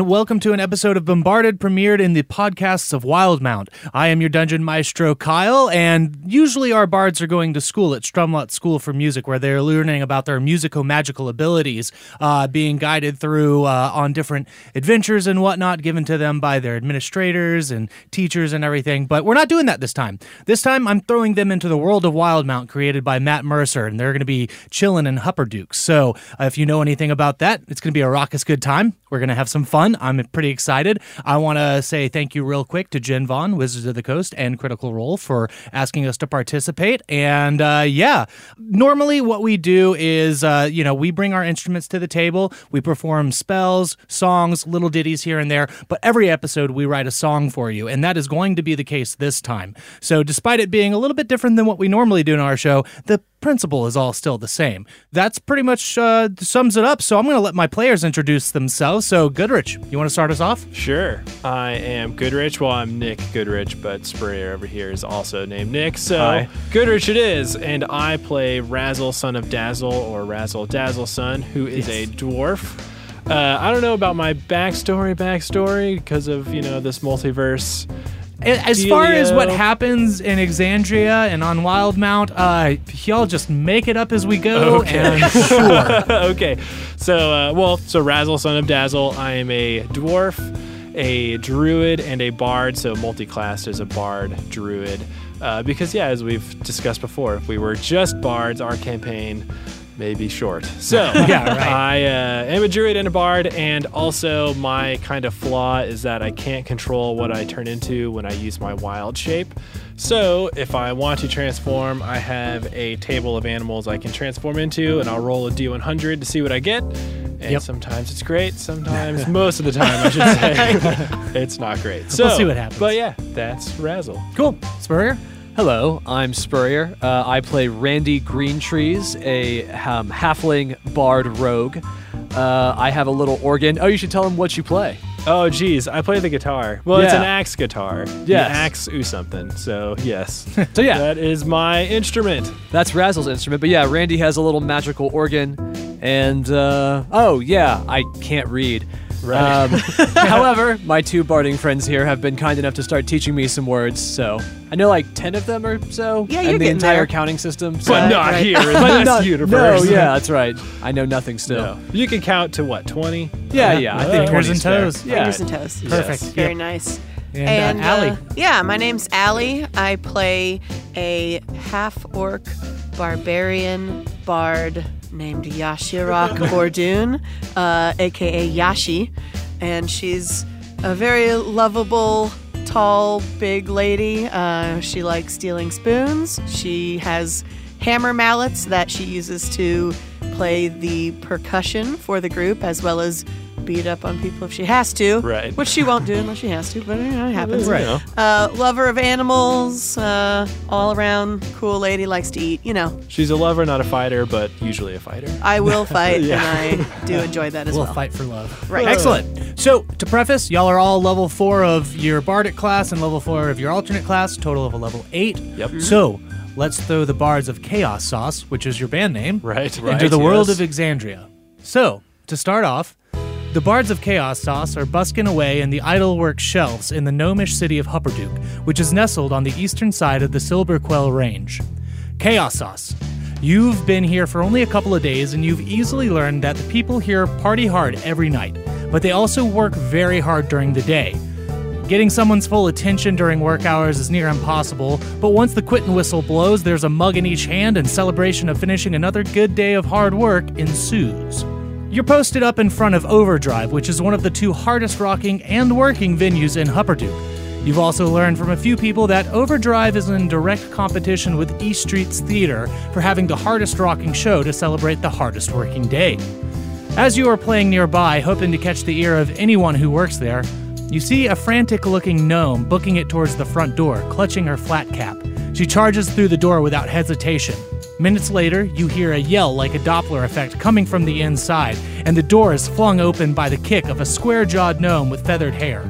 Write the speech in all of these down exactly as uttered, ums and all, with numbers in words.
and welcome to an episode of Bombarded premiered in the podcasts of Wildemount. I am your dungeon maestro, Kyle, and usually our bards are going to school at Strumlott School for Music, where they're learning about their musico-magical abilities, uh, being guided through uh, on different adventures and whatnot given to them by their administrators and teachers and everything, but we're not doing that this time. This time, I'm throwing them into the world of Wildemount created by Matt Mercer, and they're going to be chilling in Hupperdook. So uh, if you know anything about that, it's going to be a raucous good time. We're going to have some fun. I'm pretty excited. I want to say thank you real quick to Jen Vaughn, Wizards of the Coast, and Critical Role for asking us to participate. And uh, yeah, normally what we do is, uh, you know, we bring our instruments to the table. We perform spells, songs, little ditties here and there. But every episode we write a song for you, and that is going to be the case this time. So despite it being a little bit different than what we normally do in our show, the principle is all still the same. That's pretty much uh, sums it up, so I'm going to let my players introduce themselves. So, Goodrich, you want to start us off? Sure. I am Goodrich. Well, I'm Nick Goodrich, but Spurrier over here is also named Nick, so Hi. Goodrich it is, and I play Razzle, son of Dazzle, or Razzle Dazzle son, who is yes. a dwarf. Uh, I don't know about my backstory backstory because of, you know, this multiverse. As far as what happens in Exandria and on Wildemount, uh, y'all just make it up as we go. Okay. And sure. okay. So, uh, well, so Razzle, son of Dazzle, I am a dwarf, a druid, and a bard. So multi-classed as a bard, druid. Uh, because, yeah, as we've discussed before, if we were just bards, our campaign may be short. So yeah, right. I uh, am a druid and a bard, and also my kind of flaw is that I can't control what I turn into when I use my wild shape. So if I want to transform, I have a table of animals I can transform into, and I'll roll a D one hundred to see what I get. And yep. sometimes it's great, sometimes, most of the time, I should say, it's not great. So, we'll see what happens. But yeah, that's Razzle. Cool. Spurrier? Hello, I'm Spurrier. Uh, I play Randy Greentrees, a um, halfling bard rogue. Uh, I have a little organ. Oh, you should tell him what you play. Oh, geez, I play the guitar. Well, yeah. It's an axe guitar. Yeah, an axe or something. So, yes. so, yeah. That is my instrument. That's Razzle's instrument. But, yeah, Randy has a little magical organ. And, uh, oh, yeah, I can't read. Right. Um, however, my two barding friends here have been kind enough to start teaching me some words, so I know like ten of them or so, yeah, and the entire there. counting system. So but not right. here in this not, universe. No, yeah, that's right. I know nothing still. No. You can count to what, twenty? Yeah, yeah. I think fingers and toes. Yeah. Fingers and toes. Perfect. Yes. Very nice. And, and uh, Allie. Uh, yeah, my name's Allie. I play a half-orc barbarian bard named Yashirok Bordoon, uh, a k a. Yashi, and she's a very lovable, tall, big lady. Uh, she likes stealing spoons. She has hammer mallets that she uses to play the percussion for the group, as well as beat up on people if she has to, right. which she won't do unless she has to, but you know, it happens. Right. Uh, lover of animals, uh, all around cool lady, likes to eat, you know. She's a lover, not a fighter, but usually a fighter. I will fight, yeah. and I do enjoy that as we'll well. We'll fight for love. Right. Excellent. So, to preface, y'all are all level four of your bardic class and level four of your alternate class, total of a level eight. Yep. Mm-hmm. So, let's throw the bards of Chaos Sauce, which is your band name, right, into right, the yes. world of Exandria. So, to start off, the bards of Chaos Sauce are busking away in the Idleworks shelves in the gnomish city of Hupperdook, which is nestled on the eastern side of the Silberquel range. Chaos Sauce, you've been here for only a couple of days, and you've easily learned that the people here party hard every night, but they also work very hard during the day. Getting someone's full attention during work hours is near impossible, but once the quitting whistle blows, there's a mug in each hand, and celebration of finishing another good day of hard work ensues. You're posted up in front of Overdrive, which is one of the two hardest rocking and working venues in Hupperdook. You've also learned from a few people that Overdrive is in direct competition with E Street's theater for having the hardest rocking show to celebrate the hardest working day. As you are playing nearby, hoping to catch the ear of anyone who works there, you see a frantic-looking gnome booking it towards the front door, clutching her flat cap. She charges through the door without hesitation. Minutes later, you hear a yell like a Doppler effect coming from the inside, and the door is flung open by the kick of a square-jawed gnome with feathered hair.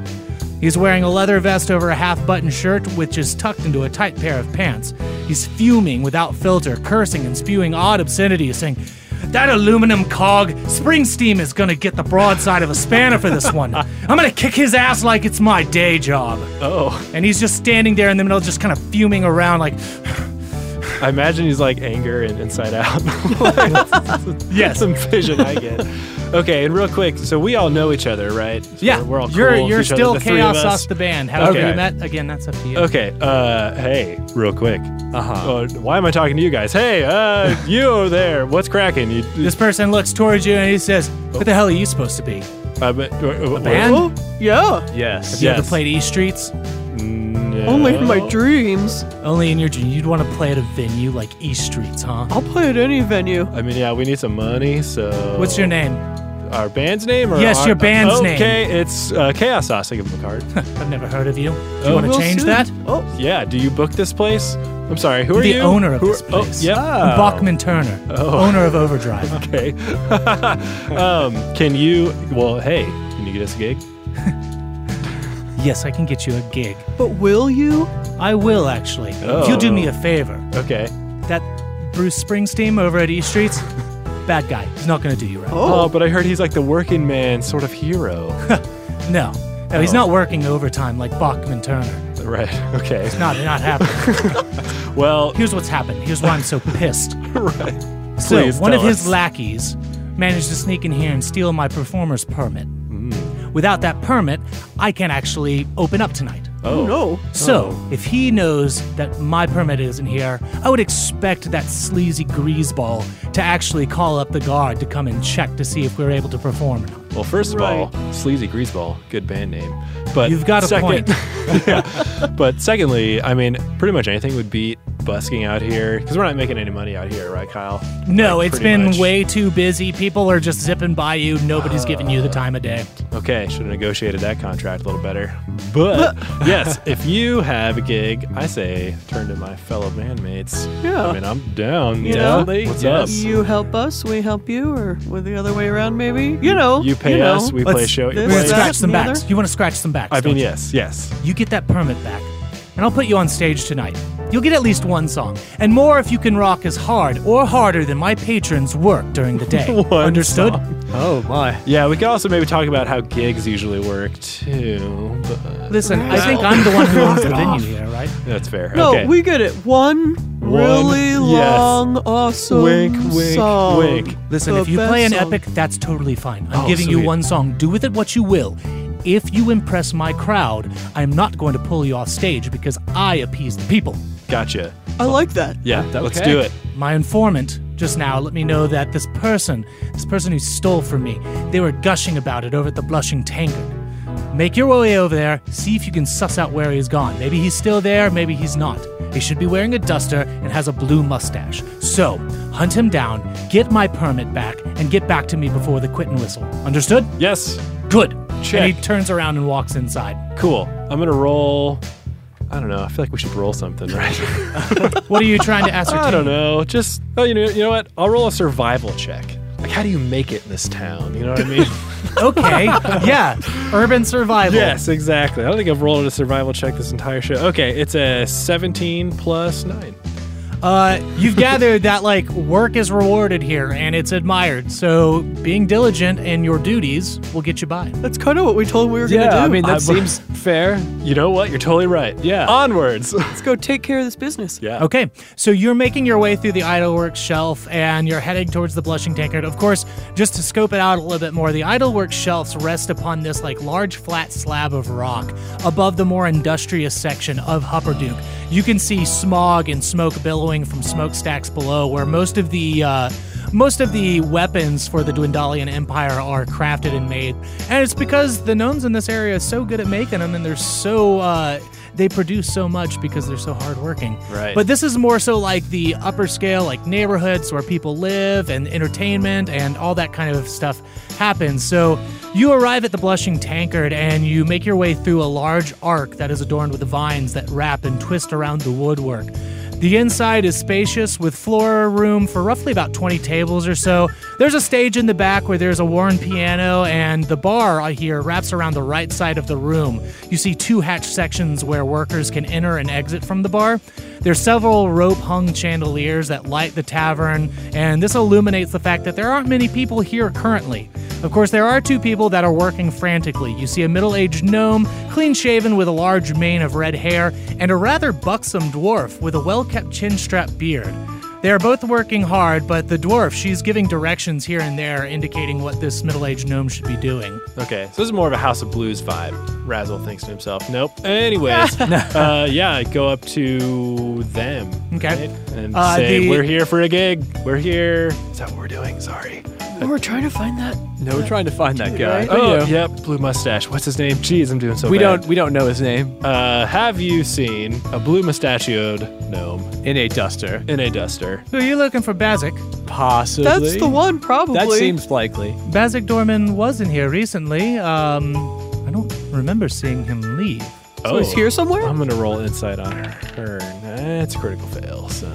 He's wearing a leather vest over a half-button shirt, which is tucked into a tight pair of pants. He's fuming without filter, cursing and spewing odd obscenities, saying, That aluminum cog, Springsteam, is gonna get the broadside of a spanner for this one. I'm gonna kick his ass like it's my day job. Oh. And he's just standing there in the middle, just kind of fuming around like... I imagine he's like anger and Inside Out. Yes. Some vision I get. Okay, and real quick, so we all know each other, right? So yeah. We're all cool. You're, you're still other, Chaos Sauce the band. How okay. have you met? Again, that's up to you. Okay. Uh, hey, real quick. Uh-huh. Uh, why am I talking to you guys? Hey, uh, you over there. What's cracking? You, this person looks towards you and he says, what the hell are you supposed to be? Uh, but, uh, a what? Band? Oh, yeah. Yes. Have you yes. ever played E Streets? No. Only in my dreams. Only in your dreams. You'd want to play at a venue like East Street, huh? I'll play at any venue. I mean, yeah, we need some money, so... What's your name? Our band's name? Or yes, our, your band's okay, name. Okay, it's uh, Chaos Sauce. I give him a card. I've never heard of you. Do oh, you want to we'll change see. that? Oh, yeah. Do you book this place? I'm sorry, who are the you? The owner of who this place. Oh, yeah. I'm Bachman Turner, oh. owner of Overdrive. Okay. um, can you... Well, hey, can you get us a gig? Yes, I can get you a gig. But will you? I will, actually. Oh. If you'll do me a favor. Okay. That Bruce Springsteen over at E Street, bad guy. He's not going to do you right. Oh, oh, but I heard he's like the working man sort of hero. No. No, oh. He's not working overtime like Bachman Turner. Right, okay. It's not, not happening. Well... Here's what's happened. Here's why I'm so pissed. Right. So, Please one of us. his lackeys managed to sneak in here and steal my performer's permit. Without that permit, I can't actually open up tonight. Oh, no. So, oh. if he knows that my permit isn't here, I would expect that sleazy greaseball to actually call up the guard to come and check to see if we're able to perform or not. Well, first of right. all, Sleazy Greaseball, good band name. But You've got a second, point. Yeah. But secondly, I mean, pretty much anything would beat busking out here, because we're not making any money out here, right, Kyle? No, like, it's been much. way too busy. People are just zipping by you. Nobody's uh, giving you the time of day. Okay, should have negotiated that contract a little better. But yes, if you have a gig, I say turn to my fellow bandmates. Yeah, I mean, I'm down. You know, what's up? You help us, we help you, or with the other way around, maybe. You know, you pay you know. us, we Let's, play show. We're gonna scratch some backs. You want to scratch some backs? I mean, yes, yes. You get that permit back, and I'll put you on stage tonight. You'll get at least one song, and more if you can rock as hard or harder than my patrons work during the day. Understood? Song. Oh, my. Yeah, we could also maybe talk about how gigs usually work, too. But... Listen, wow. I think I'm the one who owns the venue here, right? That's fair. No, okay. we get it. One, one really long, yes. awesome wink, wink, song. Wink. Listen, the if you play an song. epic, that's totally fine. I'm oh, giving sweet. you one song. Do with it what you will. If you impress my crowd, I'm not going to pull you off stage because I appease the people. Gotcha. I like that. Yeah, that, okay. let's do it. My informant just now let me know that this person, this person who stole from me, they were gushing about it over at the Blushing Tankard. Make your way over there, see if you can suss out where he's gone. Maybe he's still there, maybe he's not. He should be wearing a duster and has a blue mustache. So, hunt him down, get my permit back, and get back to me before the quit and whistle. Understood? Yes. Good. Check. And he turns around and walks inside. Cool. I'm going to roll... I don't know. I feel like we should roll something, right? What are you trying to ascertain? I don't know. Just, oh, you know, you know what? I'll roll a survival check. Like, how do you make it in this town? You know what I mean? Okay. Yeah. Urban survival. Yes, exactly. I don't think I've rolled a survival check this entire show. Okay. It's a seventeen plus nine. Uh, you've gathered that, like, work is rewarded here, and it's admired. So being diligent in your duties will get you by. That's kind of what we told we were yeah, going to do. Yeah, I mean, that I, seems fair. You know what? You're totally right. Yeah. Onwards. Let's go take care of this business. Yeah. Okay. So you're making your way through the Idleworks shelf, and you're heading towards the Blushing Tankard. Of course, just to scope it out a little bit more, the Idleworks shelves rest upon this, like, large flat slab of rock above the more industrious section of Hupperdook. You can see smog and smoke billowing from smokestacks below, where most of the uh, most of the weapons for the Dwendalian Empire are crafted and made. And it's because the gnomes in this area are so good at making them, and they're so uh, they produce so much because they're so hardworking. Right. But this is more so like the upper scale, like neighborhoods where people live and entertainment and all that kind of stuff happens. So you arrive at the Blushing Tankard and you make your way through a large arc that is adorned with vines that wrap and twist around the woodwork. The inside is spacious with floor room for roughly about twenty tables or so. There's a stage in the back where there's a worn piano, and the bar here wraps around the right side of the room. You see two hatch sections where workers can enter and exit from the bar. There's several rope-hung chandeliers that light the tavern, and this illuminates the fact that there aren't many people here currently. Of course, there are two people that are working frantically. You see a middle-aged gnome, clean-shaven with a large mane of red hair, and a rather buxom dwarf with a well-kept chin-strap beard. They are both working hard, but the dwarf, she's giving directions here and there, indicating what this middle-aged gnome should be doing. Okay, so this is more of a House of Blues vibe, Razzle thinks to himself. Nope. Anyways, uh, yeah, I go up to them. Okay. Right? And uh, say, the... we're here for a gig. We're here. Is that what we're doing? Sorry. Oh, we're trying to find that. No, we're trying to find that guy. Right? Oh, oh, yep, blue mustache. What's his name? Jeez, I'm doing so we bad. Don't, we don't know his name. Uh, have you seen a blue mustachioed gnome? In a duster. In a duster. So you're looking for Bazzik? Possibly. That's the one, probably. That seems likely. Bazzik Dorman was in here recently. Um, I don't remember seeing him leave. So oh, he's here somewhere? I'm going to roll insight on her. That's a critical fail, so...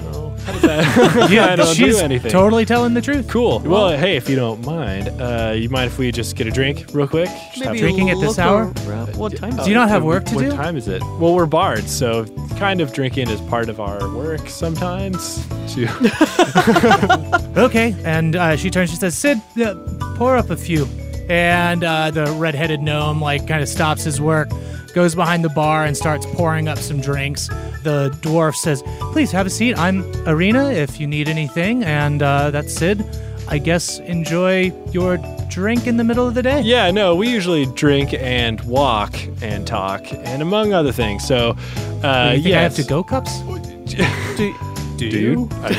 How does that... yeah, I don't she's do anything. Totally telling the truth. Cool. Well, well hey, if you don't mind, uh, you mind if we just get a drink real quick? Maybe drinking at this hour? Around. What time is it? Do you not have work to what do? What time is it? Well, we're bards, so kind of drinking is part of our work sometimes. Okay, and uh, she turns, she says, Sid, uh, pour up a few. And uh, the red-headed gnome, like, kind of stops his work, goes behind the bar and starts pouring up some drinks. The dwarf says, please have a seat. I'm Arena if you need anything. And uh, that's Sid. I guess enjoy your drink in the middle of the day. Yeah, no, we usually drink and walk and talk and among other things. So, uh, do you think yes. I have to-go cups? do, do, do you? I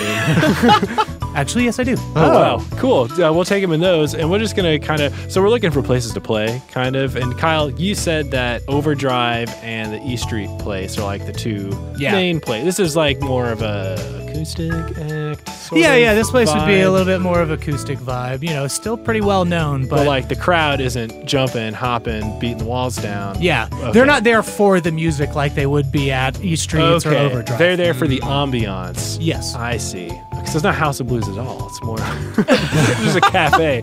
mean... Actually, yes, I do. Oh, oh wow. Cool. Uh, we'll take them in those, and we're just going to kind of... So we're looking for places to play, kind of. And, Kyle, you said that Overdrive and the E Street place are, like, the two yeah. main places. This is, like, more of a acoustic act sort Yeah, of yeah, this place vibe. Would be a little bit more of acoustic vibe. You know, still pretty well known, but... But, like, the crowd isn't jumping, hopping, beating the walls down. Yeah. Okay. They're not there for the music like they would be at E Street okay. or Overdrive. They're there for the ambiance. Yes. I see. Because it's not House of Blues at all. It's more just a cafe.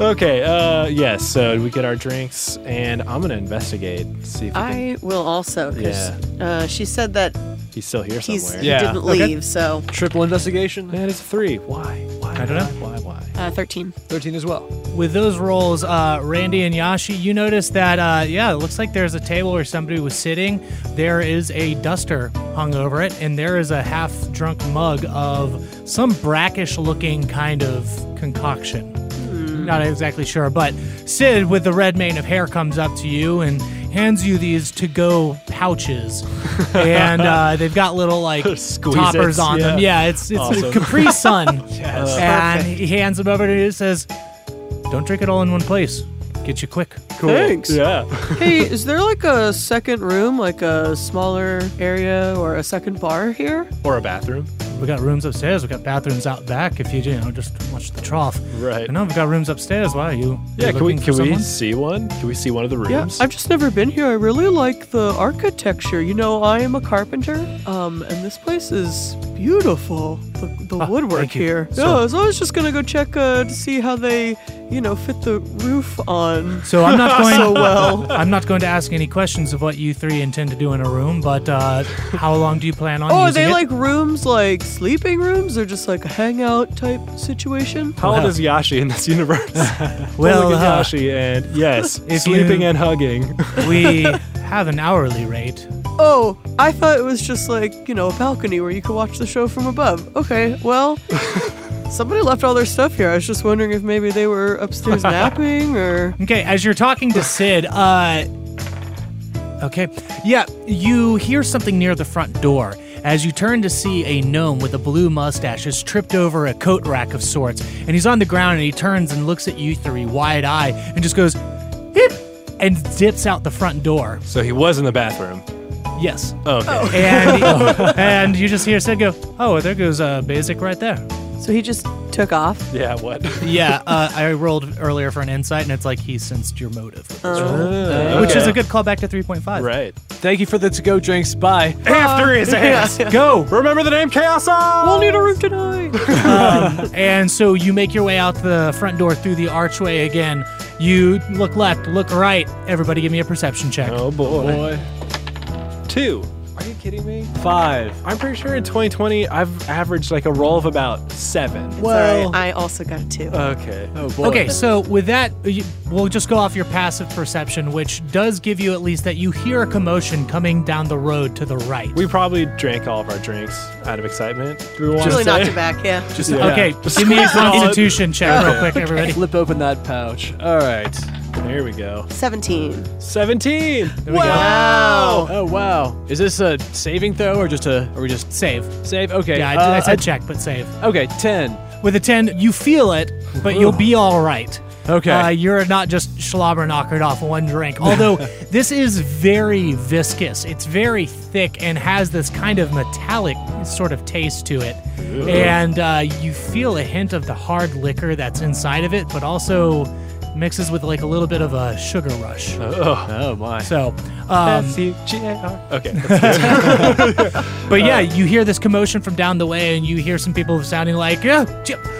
Okay, uh, yes, yeah, so we get our drinks, and I'm going to investigate. See if we I can... will also, because yeah. uh, she said that he's still here he's, somewhere. Yeah. He didn't okay. leave, so. Triple investigation? That is three. Why? Why? I don't know. Why? Why? Uh, thirteen. thirteen as well. With those rolls, uh, Randy and Yashi, you notice that, uh, yeah, it looks like there's a table where somebody was sitting. There is a duster hung over it, and there is a half-drunk mug of some brackish-looking kind of concoction. Mm. Not exactly sure, but Sid with the red mane of hair comes up to you and hands you these to-go pouches, and uh, they've got little, like, toppers on yeah. them. Yeah, it's it's awesome. Capri Sun, yes. and he hands them over to you and says, don't drink it all in one place. Get you quick. Cool. Thanks. Yeah. Hey, is there like a second room, like a smaller area or a second bar here? Or a bathroom? We got rooms upstairs. We got bathrooms out back if you, you know, just watch the trough. Right. And now we've got rooms upstairs. Why are you? Yeah, can we can we see one? Can we see one of the rooms? Yeah, I've just never been here. I really like the architecture. You know, I am a carpenter, um, and this place is beautiful. The, the ah, woodwork here. So, yeah, so I was just going to go check uh, to see how they, you know, fit the roof on. So I'm not going so well. I'm not going to ask any questions of what you three intend to do in a room, but uh, how long do you plan on oh, using it? Oh, are they it? Like rooms like sleeping rooms or just like a hangout type situation? How well, old is Yashi in this universe? Well, look at Yashi and yes, sleeping you, and hugging. We have an hourly rate. Oh, I thought it was just like, you know, a balcony where you could watch the show from above. Okay, well, somebody left all their stuff here. I was just wondering if maybe they were upstairs napping or... Okay, as you're talking to Sid, uh... Okay, yeah, you hear something near the front door. As you turn to see a gnome with a blue mustache has tripped over a coat rack of sorts, and he's on the ground, and he turns and looks at you three wide-eyed and just goes, hip, and dips out the front door. So he was in the bathroom. Yes. Okay. Oh. And, and you just hear Sid go, oh, there goes uh, Bazzik right there. So he just took off? Yeah, what? yeah, uh, I rolled earlier for an insight, and it's like he sensed your motive. Uh, okay. Which is a good callback to three point five. Right. Thank you for the to-go drinks. Bye. Bye. After his ass. Yeah. Go. Remember the name Chaos Sauce. We'll need a room tonight. um, and so you make your way out the front door through the archway again. You look left, look right. Everybody give me a perception check. Oh, boy. boy. Two. Are you kidding me? Five. I'm pretty sure in twenty twenty, I've averaged like a roll of about seven. Well, sorry, I also got two. Okay. Oh, boy. Okay, so with that, you, we'll just go off your passive perception, which does give you at least that you hear a commotion coming down the road to the right. We probably drank all of our drinks out of excitement. Do we want just to really knocked it back, yeah. Just, yeah. Okay, just give me a constitution check real quick, okay. Everybody. Flip open that pouch. All right. Here we go. seventeen. seventeen! There wow! We go. Oh, wow. Is this a saving throw or just a... Are we just... Save. Save? Okay. Yeah, I, uh, I said I, check, but save. Okay, ten. With a ten, you feel it, but Ooh. You'll be all right. Okay. Uh, you're not just schlobber knockered off one drink. Although, this is very viscous. It's very thick and has this kind of metallic sort of taste to it. Ooh. And uh, you feel a hint of the hard liquor that's inside of it, but also... mixes with like a little bit of a sugar rush. Oh, oh my. So, um, S C G A R. Okay. But yeah, you hear this commotion from down the way and you hear some people sounding like, yeah,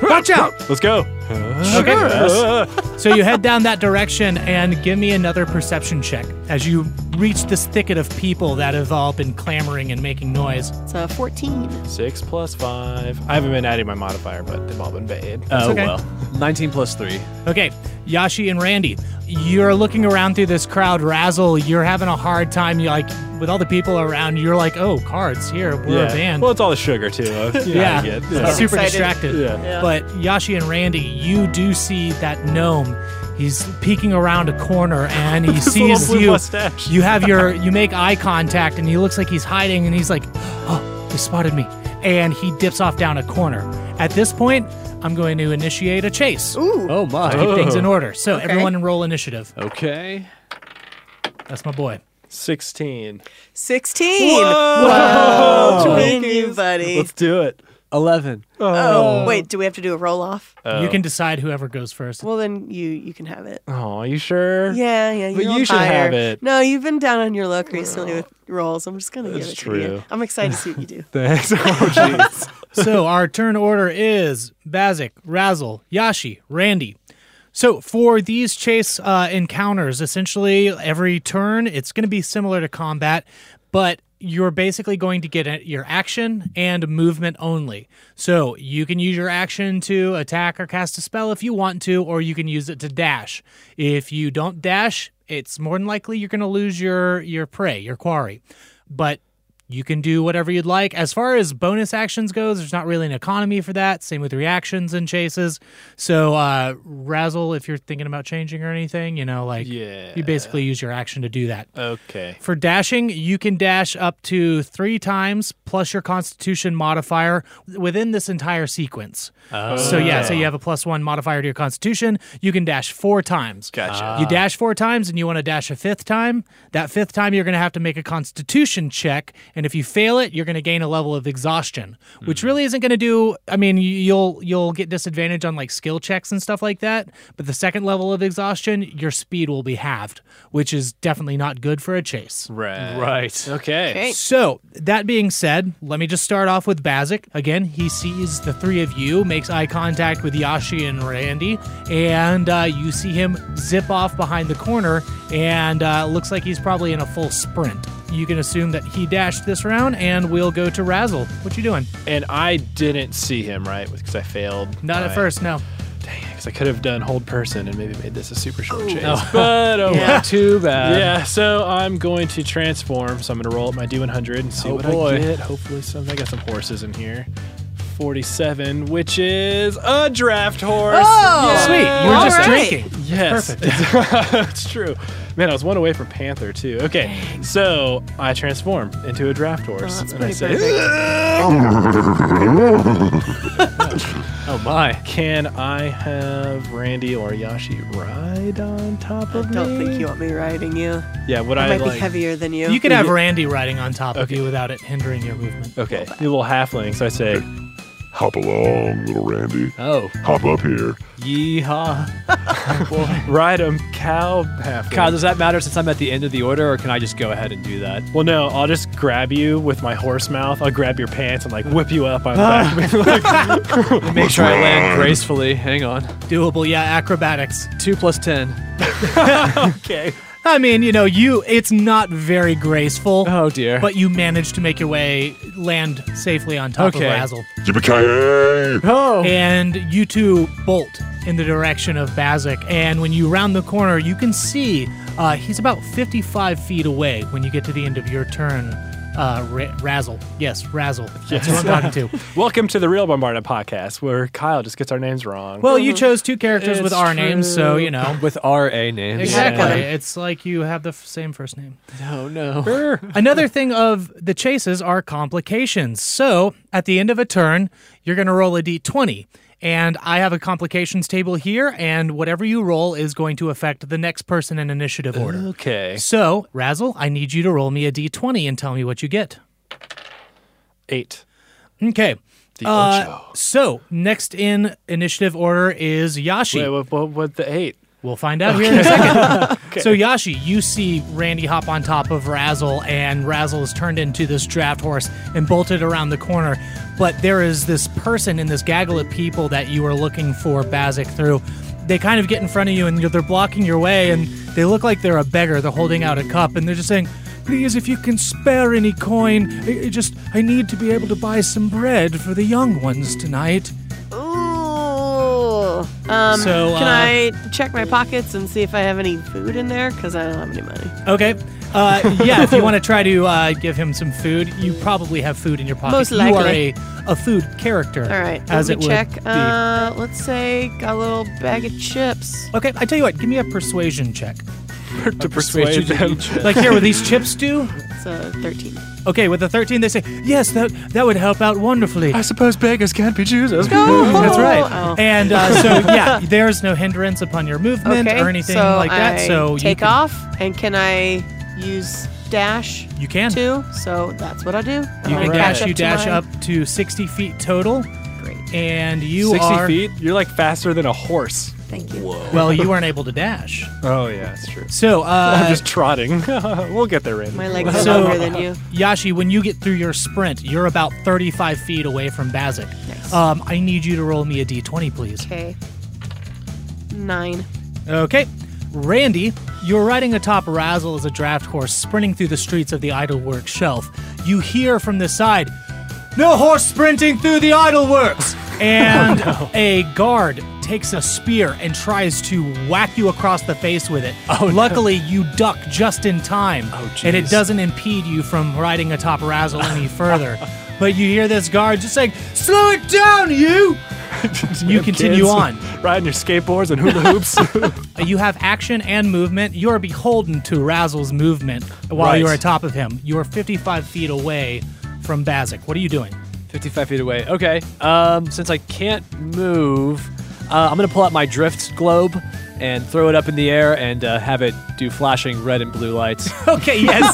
watch out. Let's go. Okay. Sure. So you head down that direction and give me another perception check as you reach this thicket of people that have all been clamoring and making noise. It's a fourteen. six plus five. I haven't been adding my modifier, but they've all been paid. Oh, okay. Well. nineteen plus three. Okay. Yashi and Randy, you're looking around through this crowd. Razzle, you're having a hard time. You're like, with all the people around, you're like, oh, cards, here, we're yeah. a band. Well, it's all the sugar, too. yeah. yeah. yeah. Super excited. Distracted. Yeah. Yeah. But Yashi and Randy, you do see that gnome. He's peeking around a corner, and he sees you. Mustache. You have your, you make eye contact, and he looks like he's hiding, and he's like, oh, he spotted me. And he dips off down a corner. At this point, I'm going to initiate a chase. Ooh. Oh, my. To keep oh. things in order. So okay. Everyone roll initiative. Okay. That's my boy. sixteen. sixteen. Whoa. Whoa. Twinkies. Twinkies. You, buddy. Let's do it. eleven. Oh. oh, wait, do we have to do a roll-off? Oh. You can decide whoever goes first. Well, then you you can have it. Oh, are you sure? Yeah, yeah. But you should have it. No, you've been down on your luck recently oh. with rolls. I'm just going to give it true. to you. I'm excited to see what you do. Thanks. Oh, jeez. So our turn order is Bazzik, Razzle, Yashi, Randy. So for these chase uh, encounters, essentially every turn, it's going to be similar to combat, but... you're basically going to get your action and movement only. So you can use your action to attack or cast a spell if you want to, or you can use it to dash. If you don't dash, it's more than likely you're going to lose your, your prey, your quarry. But you can do whatever you'd like. As far as bonus actions goes, there's not really an economy for that. Same with reactions and chases. So, uh, Razzle, if you're thinking about changing or anything, you know, like, yeah. you basically use your action to do that. Okay. For dashing, you can dash up to three times plus your Constitution modifier within this entire sequence. Oh. So, yeah, so you have a plus one modifier to your Constitution. You can dash four times. Gotcha. Ah. You dash four times and you want to dash a fifth time. That fifth time, you're going to have to make a Constitution check. And if you fail it, you're going to gain a level of exhaustion, which really isn't going to do. I mean, you'll you'll get disadvantage on like skill checks and stuff like that. But the second level of exhaustion, your speed will be halved, which is definitely not good for a chase. Right. Right. Okay. okay. So that being said, let me just start off with Bazzik. Again, he sees the three of you, makes eye contact with Yashi and Randy, and uh, you see him zip off behind the corner, and uh, looks like he's probably in a full sprint. You can assume that he dashed this round, and we'll go to Razzle. What you doing? And I didn't see him, right? Because I failed. Not my... at first, no. Dang it, because I could have done hold person and maybe made this a super short Ooh. chase. No. But oh, yeah. too bad. Yeah, so I'm going to transform. So I'm going to roll up my D one hundred and see oh, what boy. I get. Hopefully something. I got some horses in here. forty-seven, which is a draft horse. Oh, yeah. Sweet. You were All just right. drinking. Yes. Perfect. It's true. Man, I was one away from Panther, too. Okay, Dang. so I transform into a draft horse. Oh, and I say, oh, my. Can I have Randy or Yashi ride on top of me? I don't me? think you want me riding you. Yeah, would I, I might like... be heavier than you. You could have Randy riding on top okay. of you without it hindering your movement. Okay, you little halfling, so I say... Hop along, little Randy. Oh. Hop up here. Yeehaw. Well, ride 'em, cow. Halfway. Kyle, does that matter since I'm at the end of the order, or can I just go ahead and do that? Well, no, I'll just grab you with my horse mouth. I'll grab your pants and, like, whip you up on the back. Like, make sure I land gracefully. Hang on. Doable, yeah, acrobatics. Two plus ten. Okay. I mean, you know, you it's not very graceful. Oh, dear. But you managed to make your way, land safely on top okay. of Razzle. Yippee-ki-yay! Oh. And you two bolt in the direction of Bazzik. And when you round the corner, you can see uh, he's about fifty-five feet away when you get to the end of your turn. Uh, ra- Razzle. Yes, Razzle. That's yes. who I'm talking to. Welcome to the Real Bombarded Podcast, where Kyle just gets our names wrong. Well, you chose two characters it's with our true. names, so, you know. With R A names. Exactly. Yeah. It's like you have the f- same first name. No, no. Another thing of the chases are complications. So, at the end of a turn, you're going to roll a d twenty. And I have a complications table here, and whatever you roll is going to affect the next person in initiative order. Okay. So, Razzle, I need you to roll me a d twenty and tell me what you get. Eight. Okay. The uh, ocho. So, next in initiative order is Yashi. Wait, what, what, what the eight? We'll find out okay. here in a second. Okay. So, Yashi, you see Randy hop on top of Razzle, and Razzle is turned into this draft horse and bolted around the corner. But there is this person in this gaggle of people that you are looking for Bazzik through. They kind of get in front of you, and they're blocking your way, and they look like they're a beggar. They're holding out a cup, and they're just saying, please, if you can spare any coin, I, I just I need to be able to buy some bread for the young ones tonight. Um, so, uh, can I check my pockets and see if I have any food in there? Because I don't have any money. Okay. Uh, yeah, if you want to try to uh, give him some food, you probably have food in your pocket. Most likely. You are a, a food character. All right. As let me it check. Would uh, be. Let's say got a little bag of chips. Okay. I tell you what. Give me a persuasion check. to to persuade, persuade them. them. Like here, what these chips do? It's a thirteen. Okay, with the thirteen, they say, yes, that that would help out wonderfully. I suppose beggars can't be choosers. No. That's right. Oh. And uh, so, yeah, there's no hindrance upon your movement okay, or anything so like that. I so take you can... off, and can I use dash? You can. Too, so that's what I do. You can right. dash, you dash up to sixty feet total. Great. And you are... sixty feet? You're like faster than a horse. Thank you. Whoa. Well, you weren't able to dash. Oh, yeah, that's true. So, uh... I'm just trotting. We'll get there, Randy. My legs are so, longer than you. Yashi, when you get through your sprint, you're about thirty-five feet away from Bazzik. Nice. Um, I need you to roll me a d twenty, please. Okay. Nine. Okay. Randy, you're riding atop Razzle as a draft horse, sprinting through the streets of the Idleworks shelf. You hear from the side, no horse sprinting through the Idleworks! And oh, no. a guard takes a spear and tries to whack you across the face with it. Oh, Luckily, no. you duck just in time, oh, and it doesn't impede you from riding atop Razzle any further. But you hear this guard just saying, slow it down, you! You continue on. Riding your skateboards and hula hoops. You have action and movement. You are beholden to Razzle's movement while right. you are atop of him. You are fifty-five feet away from Bazzik. What are you doing? fifty-five feet away. Okay. Um, since I can't move... Uh, I'm going to pull out my drift globe and throw it up in the air and uh, have it do flashing red and blue lights. Okay, yes.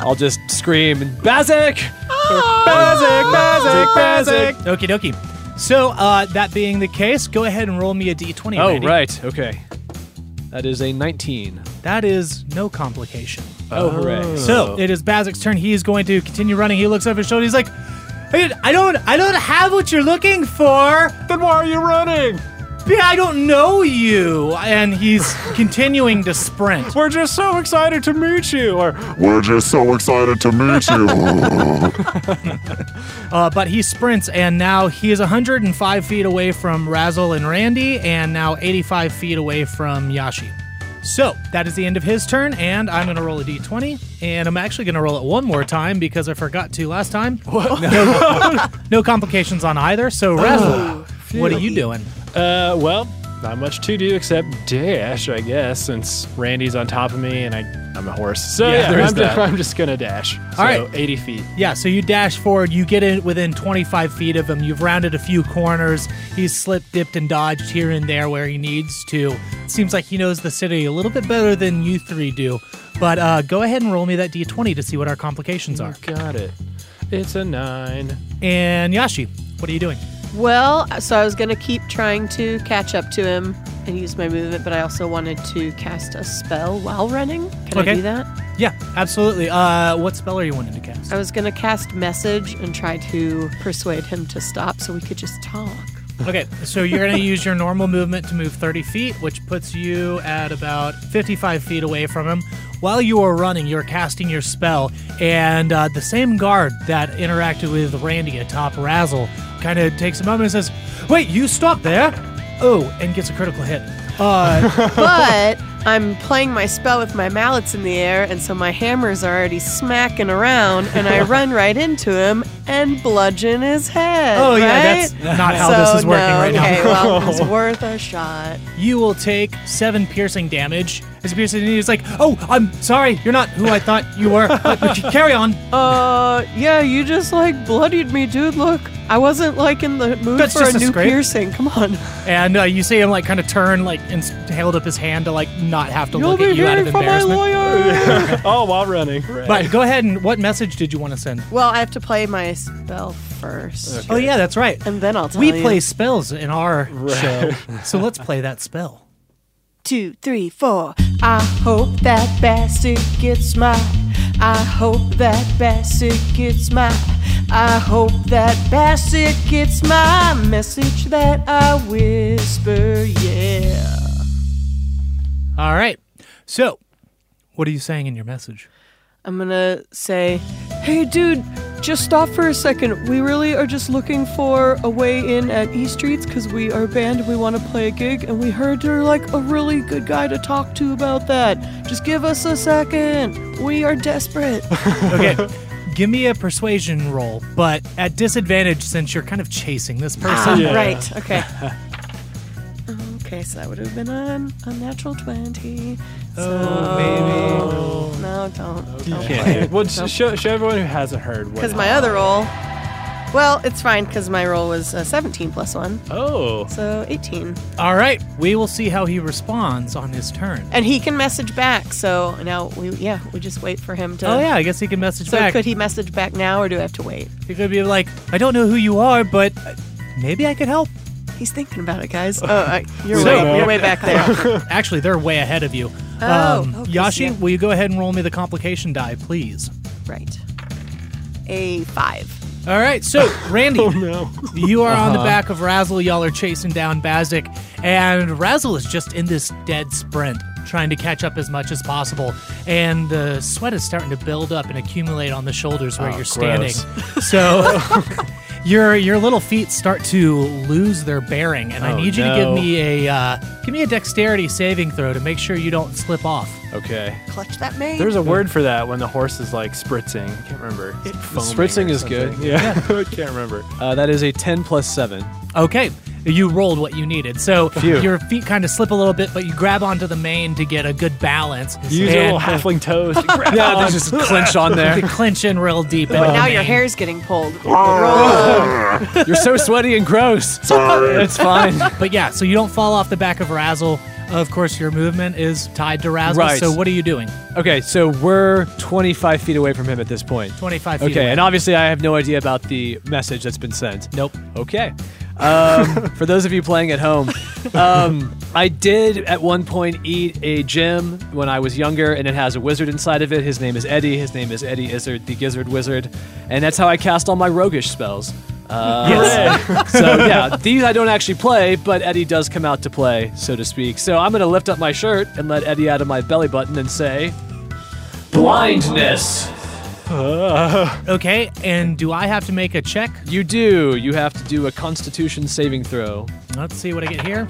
I'll just scream, Bazzik! Oh! Bazzik! Bazzik! Bazzik! Okie dokie. So, uh, that being the case, go ahead and roll me a d twenty, Oh, Randy. Right. Okay. That is a nineteen. That is no complication. Oh, hooray. Oh. So, it is Bazzik's turn. He is going to continue running. He looks over his shoulder. He's like... I don't I don't have what you're looking for. Then why are you running? I don't know you. And he's continuing to sprint. We're just so excited to meet you. Or we're just so excited to meet you. uh, but he sprints, and now he is one hundred five feet away from Razzle and Randy, and now eighty-five feet away from Yashi. So, that is the end of his turn, and I'm going to roll a d twenty, and I'm actually going to roll it one more time because I forgot to last time. What? No, no complications on either, so Razzle, oh, what are you doing? Uh, well, not much to do except dash, I guess, since Randy's on top of me, and I, I'm a horse. So, yeah, yeah I'm, just, I'm just going to dash. All so, right. eighty feet. Yeah, so you dash forward, you get in within twenty-five feet of him, you've rounded a few corners, he's slipped, dipped, and dodged here and there where he needs to. Seems like he knows the city a little bit better than you three do. But uh, go ahead and roll me that d twenty to see what our complications are. Got it. It's a nine. And Yashi, What are you doing? Well, so I was going to keep trying to catch up to him and use my movement, but I also wanted to cast a spell while running. Can okay. I do that? Yeah, absolutely. Uh, what spell are you wanting to cast? I was going to cast Message and try to persuade him to stop so we could just talk. Okay, so you're going to use your normal movement to move thirty feet, which puts you at about fifty-five feet away from him. While you are running, you're casting your spell, and uh, the same guard that interacted with Randy atop Razzle kind of takes a moment and says, "Wait, you stopped there?" Oh, and gets a critical hit. Uh, but I'm playing my spell with my mallets in the air, and so my hammers are already smacking around, and I run right into him and bludgeon his head. Oh, right? Yeah, that's not how so, this is working no, right okay, now. Okay, well, it's worth a shot. You will take seven piercing damage. As piercing, he's like, "Oh, I'm sorry, you're not who I thought you were." But carry on. Uh, yeah, you just, like, bloodied me, dude. Look, I wasn't, like, in the mood that's for a, a new scrape. Piercing. Come on. And uh, you see him, like, kind of turn, like, and held up his hand to, like, not have to You'll look at you out of embarrassment. Oh, while running. Right. But go ahead, and what message did you want to send? Well, I have to play my spell first. Okay. Oh, yeah, that's right. And then I'll tell we you. We play spells in our right. show, so let's play that spell. Two, three, four. I hope that Bazzik gets my. I hope that Bazzik gets my. I hope that Bazzik gets my message that I whisper, yeah. All right. So, what are you saying in your message? I'm going to say, "Hey, dude, just stop for a second. We really are just looking for a way in at E Streets because we are a band and we want to play a gig, and we heard you're like a really good guy to talk to about that. Just give us a second. We are desperate." Okay, give me a persuasion roll, but at disadvantage since you're kind of chasing this person. Ah, yeah. Right, okay. Okay, so that would have been a, a natural twenty. So oh, maybe. No, don't. Okay. don't play. Well, don't. Show, show everyone who hasn't heard. Because my other roll, well, it's fine because my roll was a seventeen plus one. Oh. So eighteen. All right. We will see how he responds on his turn. And he can message back. So now, we yeah, we just wait for him to. Oh, yeah, I guess he can message so back. So could he message back now or do I have to wait? He could be like, "I don't know who you are, but maybe I could help." He's thinking about it, guys. Oh, uh, you're, so, way, you're way back there. Actually, they're way ahead of you. Oh, um, okay, Yashi, yeah. Will you go ahead and roll me the complication die, please? Right. A five. All right, so, Randy, oh, no. you are uh-huh. on the back of Razzle. Y'all are chasing down Bazzik, and Razzle is just in this dead sprint, trying to catch up as much as possible, and the sweat is starting to build up and accumulate on the shoulders where oh, you're standing. Gross. So... Your your little feet start to lose their bearing, and oh, I need you no. to give me a uh, give me a dexterity saving throw to make sure you don't slip off. Okay. Clutch that mane. There's a word for that when the horse is like spritzing. I can't remember. It, spritzing is good. Yeah. yeah. I can't remember. Uh, that is a ten plus seven. Okay. You rolled what you needed. So Phew. Your feet kind of slip a little bit, but you grab onto the mane to get a good balance. You use your little halfling toes. Yeah, they just clinch on there. You can clinch in real deep. But now your hair's getting pulled. You're so sweaty and gross. Sorry. It's fine. But yeah, so you don't fall off the back of Razzle. Of course, your movement is tied to Razzle, right. So what are you doing? Okay, so we're twenty-five feet away from him at this point. twenty-five feet Okay, away. And obviously I have no idea about the message that's been sent. Nope. Okay. Um, for those of you playing at home, um, I did at one point eat a gem when I was younger, and it has a wizard inside of it. His name is Eddie. His name is Eddie Izzard, the Gizzard Wizard. And that's how I cast all my roguish spells. Uh, yes. So, yeah, these I don't actually play, but Eddie does come out to play, so to speak. So I'm going to lift up my shirt and let Eddie out of my belly button and say, "Blindness." Uh. Okay, and do I have to make a check? You do. You have to do a Constitution saving throw. Let's see what I get here.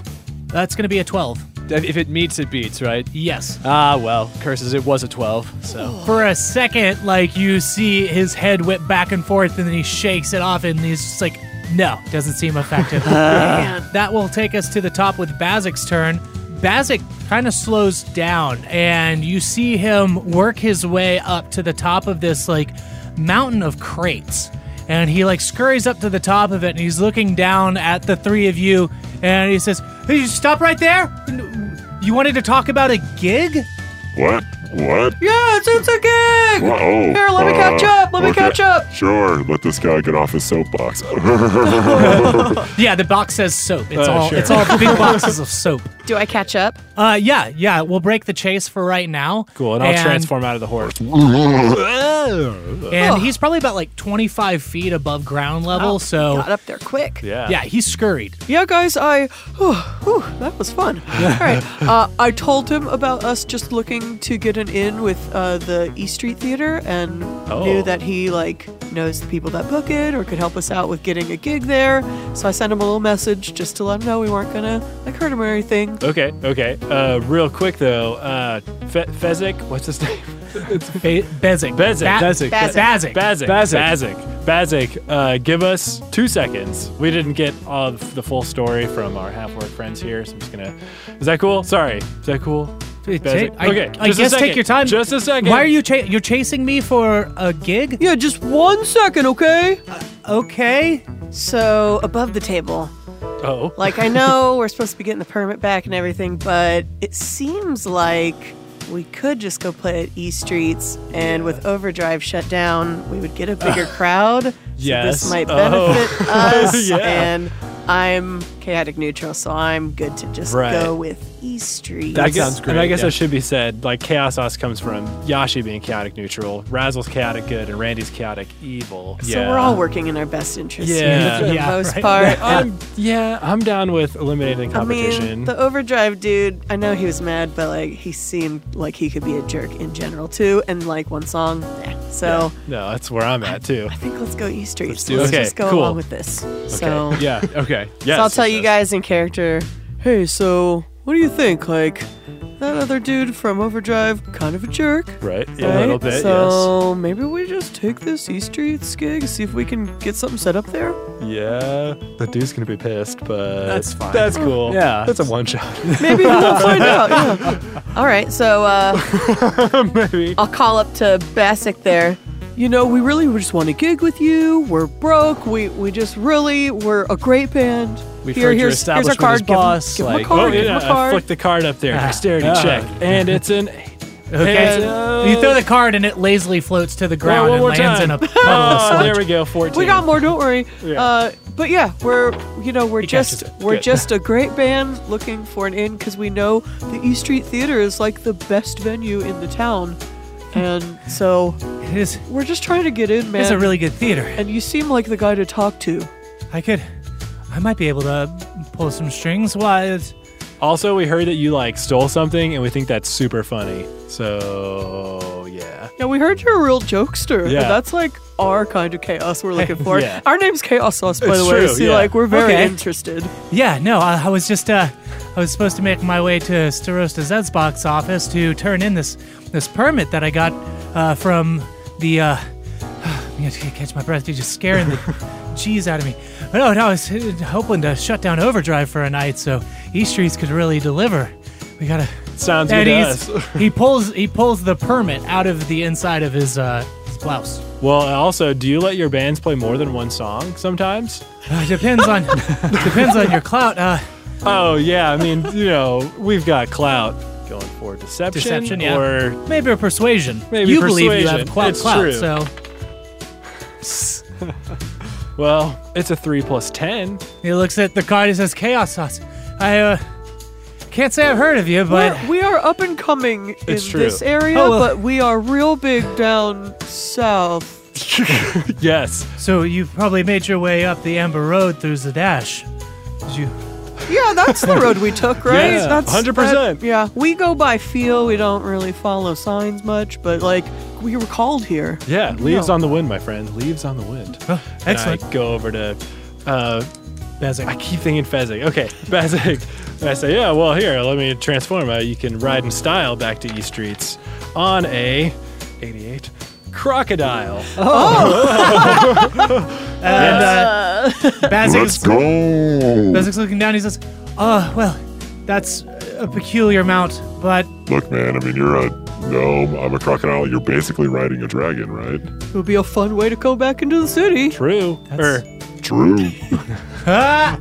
That's going to be a twelve. If it meets, it beats, right? Yes. Ah, well, curses, it was a twelve. So for a second, like, you see his head whip back and forth, and then he shakes it off, and he's just like, no, doesn't seem effective. That will take us to the top with Bazzik's turn. Bazzik kind of slows down, and you see him work his way up to the top of this, like, mountain of crates. And he, like, scurries up to the top of it, and he's looking down at the three of you, and he says, "Hey, you stop right there? You wanted to talk about a gig?" What? What? Yeah, it's, it's a gig! Uh-oh. Here, let me uh, catch up! Let me okay. catch up! Sure, let this guy get off his soapbox. Yeah, the box says soap. It's uh, all sure. It's all big boxes of soap. Do I catch up? Uh, yeah, yeah. We'll break the chase for right now. Cool, and I'll and... transform out of the horse. And he's probably about like twenty-five feet above ground level, oh, so... Got up there quick. Yeah, yeah he scurried. Yeah, guys, I... Whew, whew, that was fun. All right. Uh, I told him about us just looking to get an in with uh, the E Street Theater and oh. knew that he like knows the people that book it or could help us out with getting a gig there. So I sent him a little message just to let him know we weren't gonna like hurt him or anything. Okay, okay. Uh, real quick though, uh, Fe- Fezzik, what's his name? It's Fe- Bezzik. Bezzik. Bezzik. Bazzik. Bazzik. Bazzik. Bazzik, uh, give us two seconds. We didn't get all the full story from our half-orc friends here, so I'm just gonna... Is that cool? Sorry. Is that cool? Take, I, okay, I guess take your time. Just a second. Why are you cha- you're chasing me for a gig? Yeah, just one second, okay? Uh, okay. So above the table. Oh. Like I know we're supposed to be getting the permit back and everything, but it seems like we could just go play at E Streets, and with Overdrive shut down, we would get a bigger uh, crowd. So yes. This might benefit oh. us. Yeah. And I'm chaotic neutral, so I'm good to just right. go with E Street. That sounds great. And I guess yeah. that should be said, like, Chaos Sauce comes from Yashi being chaotic neutral, Razzle's chaotic good, and Randy's chaotic evil. So yeah. we're all working in our best interest yeah. here for yeah, the most right. part. I'm, yeah, I'm down with eliminating competition. I mean, the Overdrive dude, I know he was mad, but, like, he seemed like he could be a jerk in general, too, and, like, one song, nah. So... Yeah. No, that's where I'm at, too. I, I think let's go E Street. Let's, do let's okay, just go cool. along with this. Okay. So yeah, okay. Yes. So I'll tell you guys in character, hey, so... What do you think? Like, that other dude from Overdrive, kind of a jerk. Right, right? A little bit, so yes. So maybe we just take this E Street's gig, see if we can get something set up there? Yeah, the dude's going to be pissed, but... That's fine. That's cool. Yeah. That's a one-shot. Maybe we'll find out, yeah. All right, so, uh... maybe. I'll call up to Bazzik there. You know, we really just want to gig with you. We're broke. We we just really, we're a great band. We've Here, heard your establishment here's our card. Boss. Give him, give like, him a card. Oh, yeah, give him a card. I flick the card up there. Dexterity ah, check. Uh, and it's an eight. Okay. And, uh, you throw the card and it lazily floats to the ground well, and lands time. in a puddle of sludge. There we go, fourteen. We got more, don't worry. Yeah. Uh, but yeah, we're, you know, we're he just we're Good. just a great band looking for an inn because we know the E Street Theater is like the best venue in the town. And so it is, we're just trying to get in, man. It's a really good theater. And you seem like the guy to talk to. I could... I might be able to pull some strings. Why? Also, we heard that you like stole something, and we think that's super funny. So, yeah. Yeah, we heard you're a real jokester. Yeah. That's like our kind of chaos we're looking for. Yeah. Our name's Chaos Sauce, by it's the way. True, so, yeah. like, we're very okay. interested. Yeah, no, I, I was just, uh, I was supposed to make my way to Starosta Zed's box office to turn in this this permit that I got uh, from the, uh, I'm going to catch my breath. You're just scaring the... Jeez out of me. But no, no, I was hoping to shut down Overdrive for a night so E Streets could really deliver. We gotta. Sounds good to us. he pulls he pulls the permit out of the inside of his, uh, his blouse. Well, also, do you let your bands play more than one song sometimes? Uh, depends on depends on your clout. Uh, oh yeah, I mean you know we've got clout. Going for deception, deception yeah. or maybe a persuasion. Maybe you persuasion. believe you have clout. It's clout, true. So. Well, it's a three plus ten. He looks at the card and says, Chaos Sauce. I uh, can't say I've heard of you, but... We're, we are up and coming in true. this area, oh, well. but we are real big down south. Yes. So you probably made your way up the Amber Road through Zadash. Did you... Yeah, that's the road we took, right? Yeah, that's, one hundred percent. That, yeah, we go by feel. We don't really follow signs much, but, like, we were called here. Yeah, leaves know. on the wind, my friend. Leaves on the wind. Huh, excellent. I go over to uh, Bazzik. I keep thinking Bazzik. Okay, Bazzik. And I say, yeah, well, here, let me transform. Uh, you can ride in style back to E Streets on a eighty-eight crocodile. Oh! oh. And uh, Bazzik's, Bazzik's looking down. He says, oh, well, that's a peculiar mount, but... Look, man, I mean, you're a gnome. I'm a crocodile. You're basically riding a dragon, right? It would be a fun way to go back into the city. True. Er, true. ah!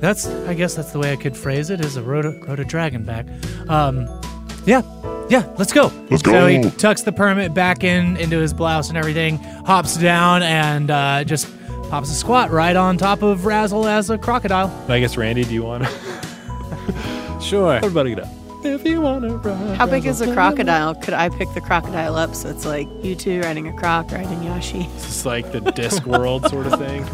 That's, I guess that's the way I could phrase it, is a rode a, rode a dragon back. Um, yeah. Yeah, let's go. Let's go. So he tucks the permit back in into his blouse and everything, hops down, and uh, just pops a squat right on top of Razzle as a crocodile. I guess, Randy, do you want to? Sure. Everybody get up. If you want to ride. How big is a crocodile? Could I pick the crocodile up so it's like you two riding a croc, riding Yoshi? It's like the Disc World sort of thing.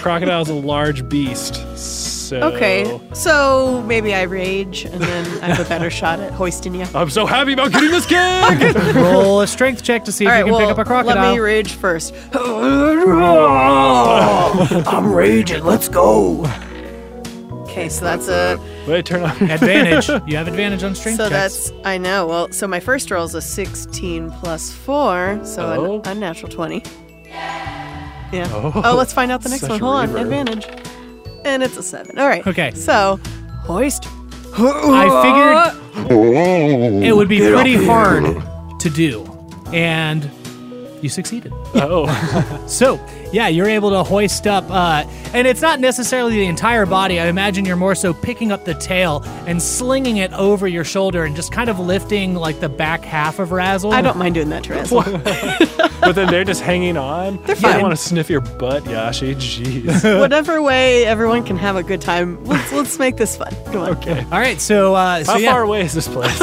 Crocodile's a large beast. So. Okay, so maybe I rage and then I have a better shot at hoisting you. I'm so happy about getting this gig! Roll a strength check to see if right, you can well, pick up a crocodile. Let me rage first. I'm raging, let's go! Okay, so that's a... Wait, turn on. Advantage. You have advantage on strength so checks. So that's... I know. Well, so my first roll is a sixteen plus four, so oh. an unnatural twenty. Yeah. Oh, oh let's find out the next one. Hold on. Advantage. And it's a seven. All right. Okay. So, hoist. I figured it would be Get pretty hard to do, and... You succeeded. Oh. So, yeah, you're able to hoist up, uh, and it's not necessarily the entire body. I imagine you're more so picking up the tail and slinging it over your shoulder and just kind of lifting, like, the back half of Razzle. I don't mind doing that to Razzle. But then they're just hanging on? They're fine. You don't want to sniff your butt, Yashi. Jeez. Whatever way everyone can have a good time, let's let's make this fun. Come on. Okay. All right, so, uh, so How yeah. far away is this place?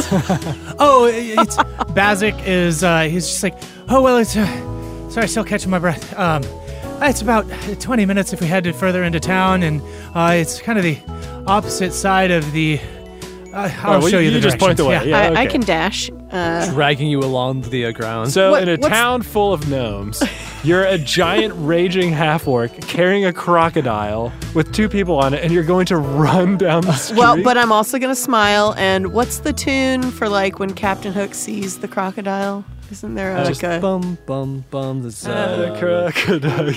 oh, it's... Bazzik is, uh, he's just like... Oh, well, it's, uh, sorry, still catching my breath. Um, it's about twenty minutes if we head further into town, and uh, it's kind of the opposite side of the, uh, I'll right, well, show you, you the just point the way. Yeah. Yeah, I, okay. I can dash. Uh, Dragging you along the uh, ground. So what, in a town full of gnomes, you're a giant raging half-orc carrying a crocodile with two people on it, and you're going to run down the street. Well, but I'm also going to smile, and what's the tune for, like, when Captain Hook sees the crocodile? Isn't there uh, like a bum bum bum the uh, crocodile?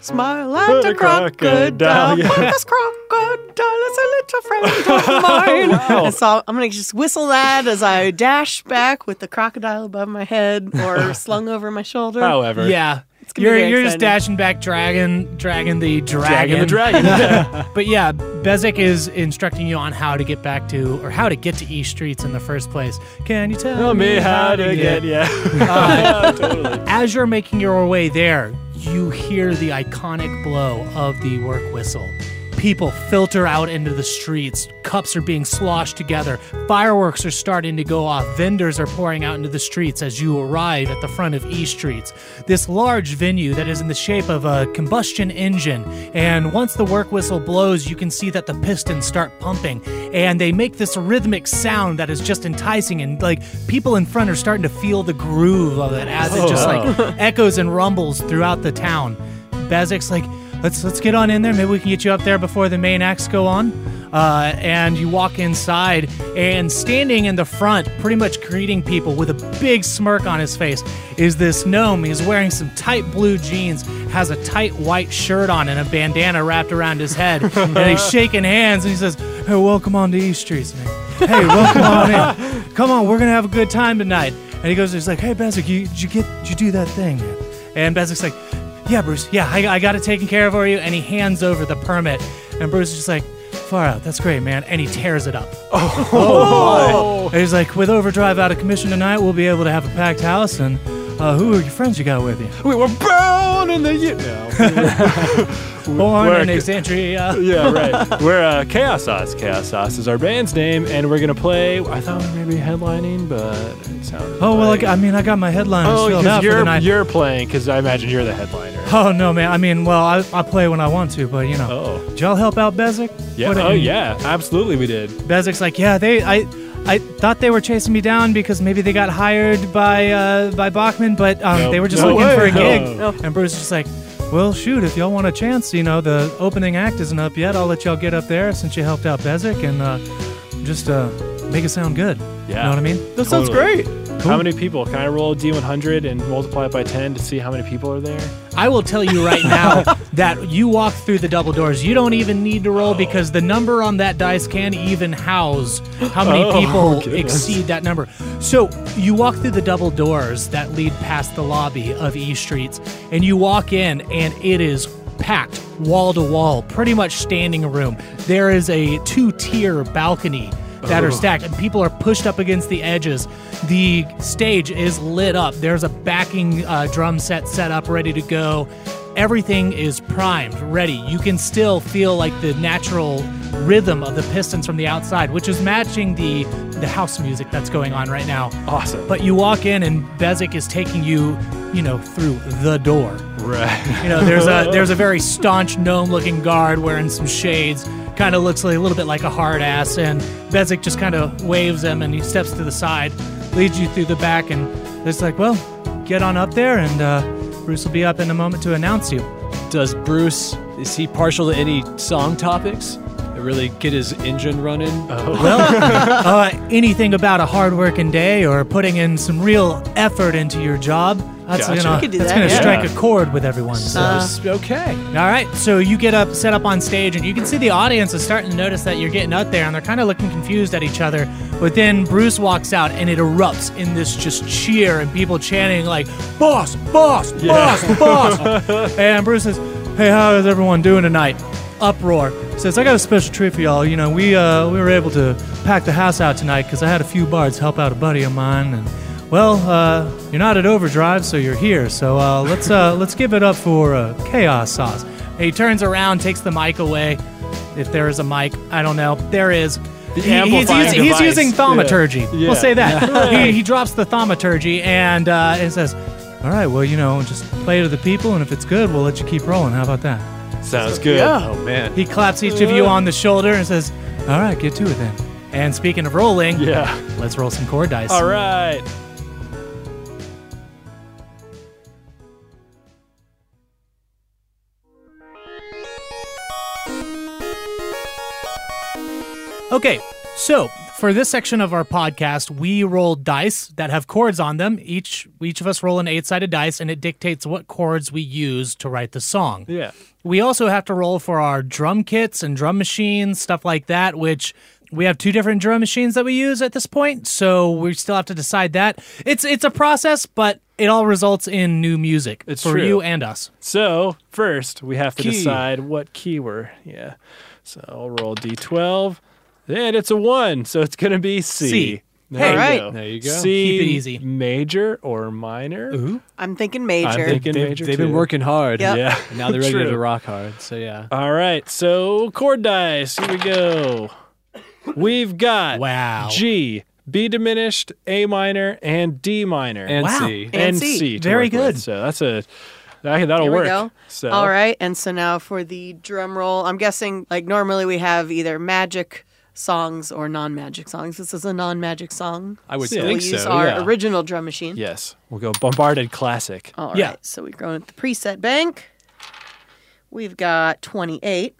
Smile at the crocodile. This crocodile is a little friend of mine. Wow. So I'm gonna just whistle that as I dash back with the crocodile above my head or slung over my shoulder. However, yeah, it's gonna you're be you're exciting. Just dashing back, dragging, dragging the dragon, dragging the dragon. Yeah. But yeah, Bezek is instructing you on how to get back to, or how to get to E Streets in the first place. Can you tell, tell me, me how, how to get, get yeah. Uh, yeah, totally. As you're making your way there, you hear the iconic blow of the work whistle. People filter out into the streets. Cups are being sloshed together. Fireworks are starting to go off. Vendors are pouring out into the streets as you arrive at the front of E Streets. This large venue that is in the shape of a combustion engine. And once the work whistle blows, you can see that the pistons start pumping. And they make this rhythmic sound that is just enticing. And like people in front are starting to feel the groove of it as oh, it just wow. like echoes and rumbles throughout the town. Bezzik's like, Let's let's get on in there. Maybe we can get you up there before the main acts go on. Uh, and you walk inside, and standing in the front, pretty much greeting people with a big smirk on his face, is this gnome. He's wearing some tight blue jeans, has a tight white shirt on, and a bandana wrapped around his head. And he's shaking hands, and he says, "Hey, welcome on to East Street, man. Hey, welcome on in. Come on, we're gonna have a good time tonight." And he goes, he's like, "Hey, Bazzik, you did you get did you do that thing, man?" And Bezzik's like, Yeah, Bruce, yeah, I, I got it taken care of for you. And he hands over the permit. And Bruce is just like, far out, that's great, man. And he tears it up. Oh, oh my. And he's like, with Overdrive out of commission tonight, we'll be able to have a packed house. And uh, who are your friends you got with you? We were born in the... U- no. We were born we're in Exandria. C- yeah, right. We're uh, Chaos Sauce. Chaos Sauce is our band's name. And we're going to play... I thought we were maybe headlining, but... Oh, well, like, I mean, I got my headliners oh, filled out for the night. You're playing, because I imagine you're the headliner. Oh, no, man. I mean, well, I, I play when I want to, but, you know. Oh. Did y'all help out Bazzik? Yeah. What oh, yeah. Absolutely, we did. Bezzik's like, yeah, they, I I thought they were chasing me down because maybe they got hired by uh, by Bachman, but um, nope. they were just no looking way. for a gig. No. And Bruce is just like, well, shoot, if y'all want a chance, you know, the opening act isn't up yet. I'll let y'all get up there since you helped out Bazzik and uh, just uh, make it sound good. Yeah. You know what I mean? That totally. sounds great. Cool. How many people? Can I roll a D one hundred and multiply it by ten to see how many people are there? I will tell you right now that you walk through the double doors. You don't even need to roll oh. because the number on that dice can even house how many oh, people goodness. exceed that number. So you walk through the double doors that lead past the lobby of E Streets, and you walk in, and it is packed wall to wall, pretty much standing room. There is a two-tier balcony that are stacked, and people are pushed up against the edges. The stage is lit up. There's a backing uh, drum set set up, ready to go. Everything is primed, ready. You can still feel like the natural rhythm of the pistons from the outside, which is matching the the house music that's going on right now. Awesome. But you walk in and Bazzik is taking you, you know, through the door. Right. You know, there's a there's a very staunch gnome-looking guard wearing some shades. Kind of looks like, a little bit like a hard ass, and Bazzik just kind of waves him, and he steps to the side, leads you through the back, and it's like, well, get on up there, and uh, Bruce will be up in a moment to announce you. Does Bruce, is he partial to any song topics? Really get his engine running? Oh. Well, uh, anything about a hard-working day or putting in some real effort into your job, that's gotcha. gonna, that's that, gonna yeah. strike a chord with everyone. So. Uh, okay. All right, so you get up, set up on stage, and you can see the audience is starting to notice that you're getting up there, and they're kind of looking confused at each other. But then Bruce walks out, and it erupts in this just cheer and people chanting, like, boss, boss, yeah. boss, boss. And Bruce says, hey, how is everyone doing tonight? Uproar. Says, I got a special treat for y'all. You know, we uh, we were able to pack the house out tonight because I had a few bards help out a buddy of mine. And well, uh, you're not at Overdrive, so you're here. So uh, let's uh, let's give it up for uh, Chaos Sauce. And he turns around, takes the mic away. If there is a mic, I don't know. There is. The he, he's, using, he's using thaumaturgy. Yeah. Yeah. We'll say that. Yeah. he, he drops the thaumaturgy and uh, it says, all right, well, you know, just play to the people, and if it's good, we'll let you keep rolling. How about that? Sounds good. Yeah. Oh, man. He claps each of you on the shoulder and says, all right, get to it then. And speaking of rolling, yeah, let's roll some chord dice. All right. Okay, so for this section of our podcast, we roll dice that have chords on them. Each each of us roll an eight-sided dice, and it dictates what chords we use to write the song. Yeah. We also have to roll for our drum kits and drum machines, stuff like that, which we have two different drum machines that we use at this point, so we still have to decide that. It's it's a process, but it all results in new music it's for true. you and us. So first, we have to key. decide what key we're. Yeah. So I'll roll D twelve. And it's a one, so it's going to be C. C. There hey, you right. go. There you go. C, keep it easy. Major or minor? Ooh. I'm thinking major. I'm thinking they, major, They've too. been working hard. Yep. Yeah. And now they're ready to rock hard, so yeah. All right, so chord dice. Here we go. We've got wow. G, B diminished, A minor, and D minor. And wow. C. And, and C. C Very good. With. So that's a... That'll Here we work. Go. So. All right, and so now for the drum roll. I'm guessing, like, normally we have either magic songs or non-magic songs. This is a non-magic song. I would so think we'll use so, our yeah. original drum machine. Yes. We'll go Bombarded Classic. All yeah. right. So we're going at the preset bank. We've got twenty-eight.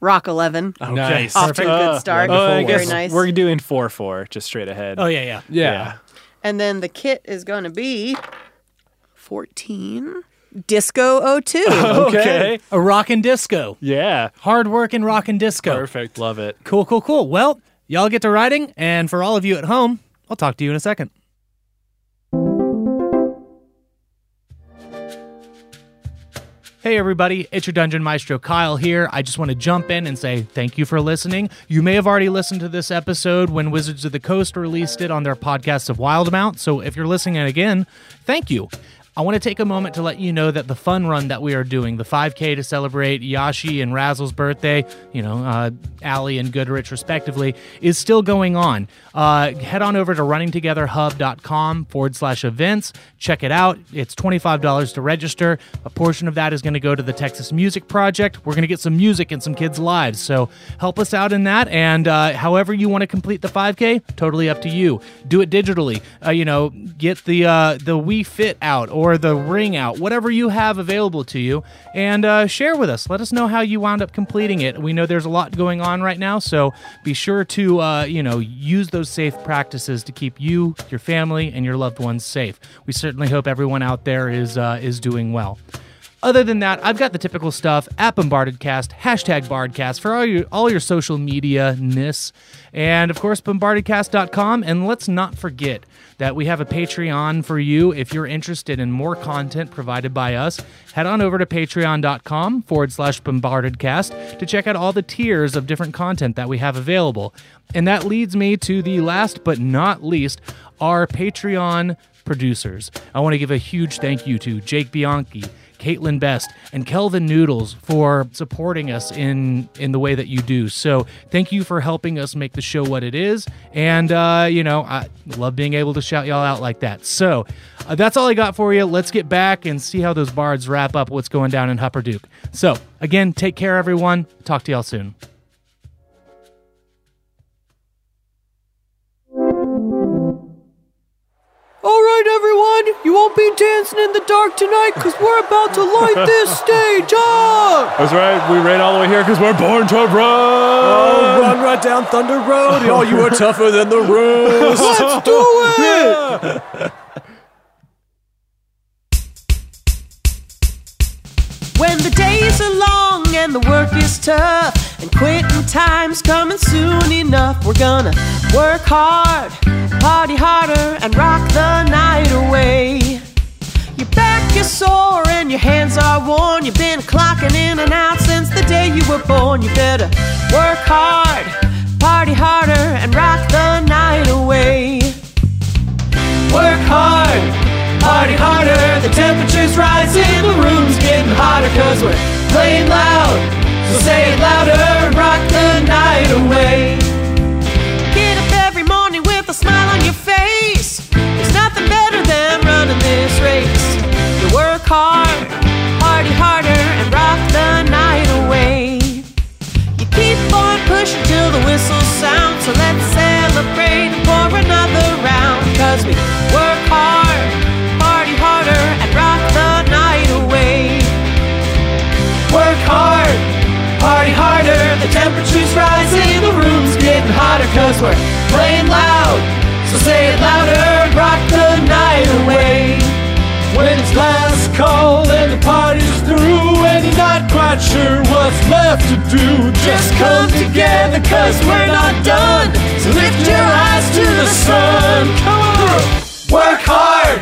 Rock eleven. Oh, nice. Off to a good start. Uh, uh, Very nice. We're doing four four, just straight ahead. Oh, yeah, yeah. Yeah. yeah. And then the kit is going to be fourteen. Disco oh two. Okay. A rockin' disco. Yeah. Hard workin' rockin' disco. Perfect. Love it. Cool, cool, cool. Well, y'all get to writing, and for all of you at home, I'll talk to you in a second. Hey everybody, it's your Dungeon Maestro Kyle here. I just want to jump in and say thank you for listening. You may have already listened to this episode when Wizards of the Coast released it on their podcast of Wildemount, so if you're listening again, thank you. I want to take a moment to let you know that the fun run that we are doing, the five K to celebrate Yashi and Razzle's birthday, you know, uh, Allie and Goodrich respectively, is still going on. Uh, head on over to runningtogetherhub.com forward slash events. Check it out. It's twenty-five dollars to register. A portion of that is going to go to the Texas Music Project. We're going to get some music in some kids' lives. So help us out in that. And uh, however you want to complete the five K, totally up to you. Do it digitally. Uh, you know, get the, uh, the Wii Fit out or or the ring out, whatever you have available to you, and uh, share with us. Let us know how you wound up completing it. We know there's a lot going on right now, so be sure to uh, you know, use those safe practices to keep you, your family, and your loved ones safe. We certainly hope everyone out there is uh, is doing well. Other than that, I've got the typical stuff at BombardedCast, hashtag BardCast for all your all your social media-ness, and of course, bombarded cast dot com, and let's not forget that we have a Patreon for you. If you're interested in more content provided by us, head on over to patreon.com forward slash bombardedcast to check out all the tiers of different content that we have available. And that leads me to the last but not least, our Patreon producers. I want to give a huge thank you to Jake Bianchi, Caitlin Best, and Kelvin Noodles for supporting us in in the way that you do. So thank you for helping us make the show what it is. And, uh, you know, I love being able to shout y'all out like that. So uh, that's all I got for you. Let's get back and see how those bards wrap up what's going down in Hupperdook. So, again, take care, everyone. Talk to y'all soon. Alright everyone, you won't be dancing in the dark tonight because we're about to light this stage up! That's right, we ran all the way here because we're born to run! Oh, run right down Thunder Road! Oh, you are tougher than the rules! Let's do it! When the days are long and the work is tough, and quitting time's coming soon enough, we're gonna work hard, party harder, and rock the night away. Your back is sore and your hands are worn. You've been clocking in and out since the day you were born. You better work hard, party harder, and rock the night away. Work hard, party harder. The temperature's rising, the room's getting hotter, 'cause we're playing loud, so say it louder and rock the night away. Smile on your face. There's nothing better than running this race. You work hard, party harder, and rock the night away. You keep on pushing till the whistle sounds. So let's celebrate and pour another round. 'Cause we work hard, party harder, and rock the night away. Work hard, party harder. The temperature's rising, the room's getting hotter, 'cause we're playing loud, so say it louder, rock the night away. When it's last call and the party's through and you're not quite sure what's left to do, just come together 'cause we're not done, so lift your eyes to the sun. Come on! Work hard,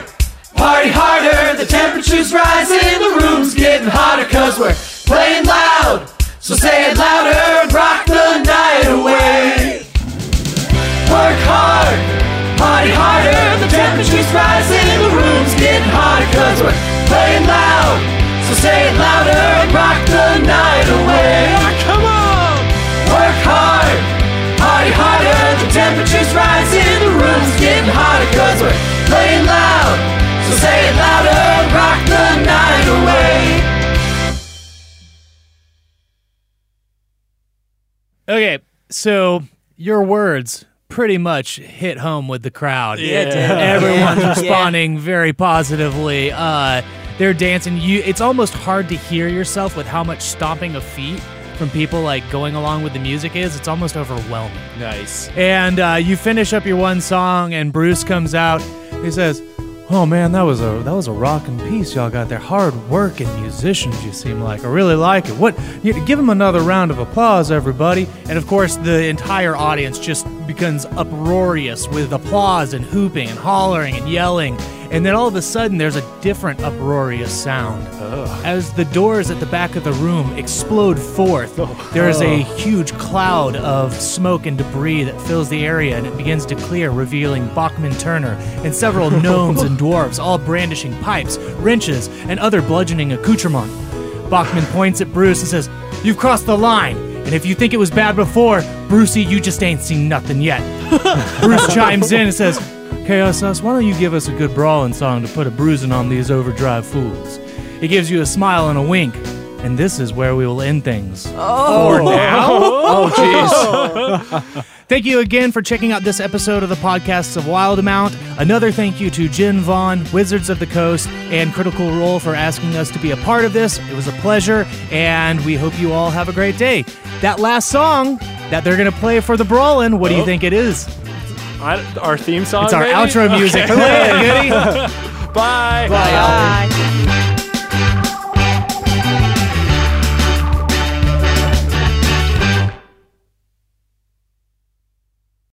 party harder, the temperature's rising, the room's getting hotter, 'cause we're playing loud, so say it louder, rock the night away. Work hard, party harder, the temperature's rising, the room's getting hotter, 'cause we're playing loud, so say it louder and rock the night away. Come on! Work hard, party harder, the temperature's rising, the room's getting hotter, 'cause we're playing loud, so say it louder and rock the night away. Okay, so your words pretty much hit home with the crowd. Yeah, yeah. Everyone's yeah. responding very positively. Uh, they're dancing. You, it's almost hard to hear yourself with how much stomping of feet from people like going along with the music is. It's almost overwhelming. Nice. And uh, you finish up your one song, and Bruce comes out. He says, "Oh man, that was a that was a rocking piece. Y'all got there. Hard working musicians. You seem like. I really like it. What? You, give them another round of applause, everybody." And of course, the entire audience just becomes uproarious with applause and hooping and hollering and yelling, and then all of a sudden there's a different uproarious sound. Ugh. As the doors at the back of the room explode forth, there is a huge cloud of smoke and debris that fills the area, and it begins to clear, revealing Bachman Turner and several gnomes and dwarves, all brandishing pipes, wrenches, and other bludgeoning accoutrement. Bachman points at Bruce and says, "You've crossed the line! And if you think it was bad before, Brucey, you just ain't seen nothing yet." Bruce chimes in and says, "Chaos Sauce, why don't you give us a good brawling song to put a bruising on these Overdrive fools?" He gives you a smile and a wink, and this is where we will end things. Oh. For now. Oh, jeez. Thank you again for checking out this episode of the podcasts of Wildemount. Another thank you to Jen Vaughn, Wizards of the Coast, and Critical Role for asking us to be a part of this. It was a pleasure, and we hope you all have a great day. That last song that they're going to play for the brawlin', what oh. do you think it is? I, our theme song, It's our maybe? outro music. Okay. Play it, goody. Bye. Bye. Bye. Bye.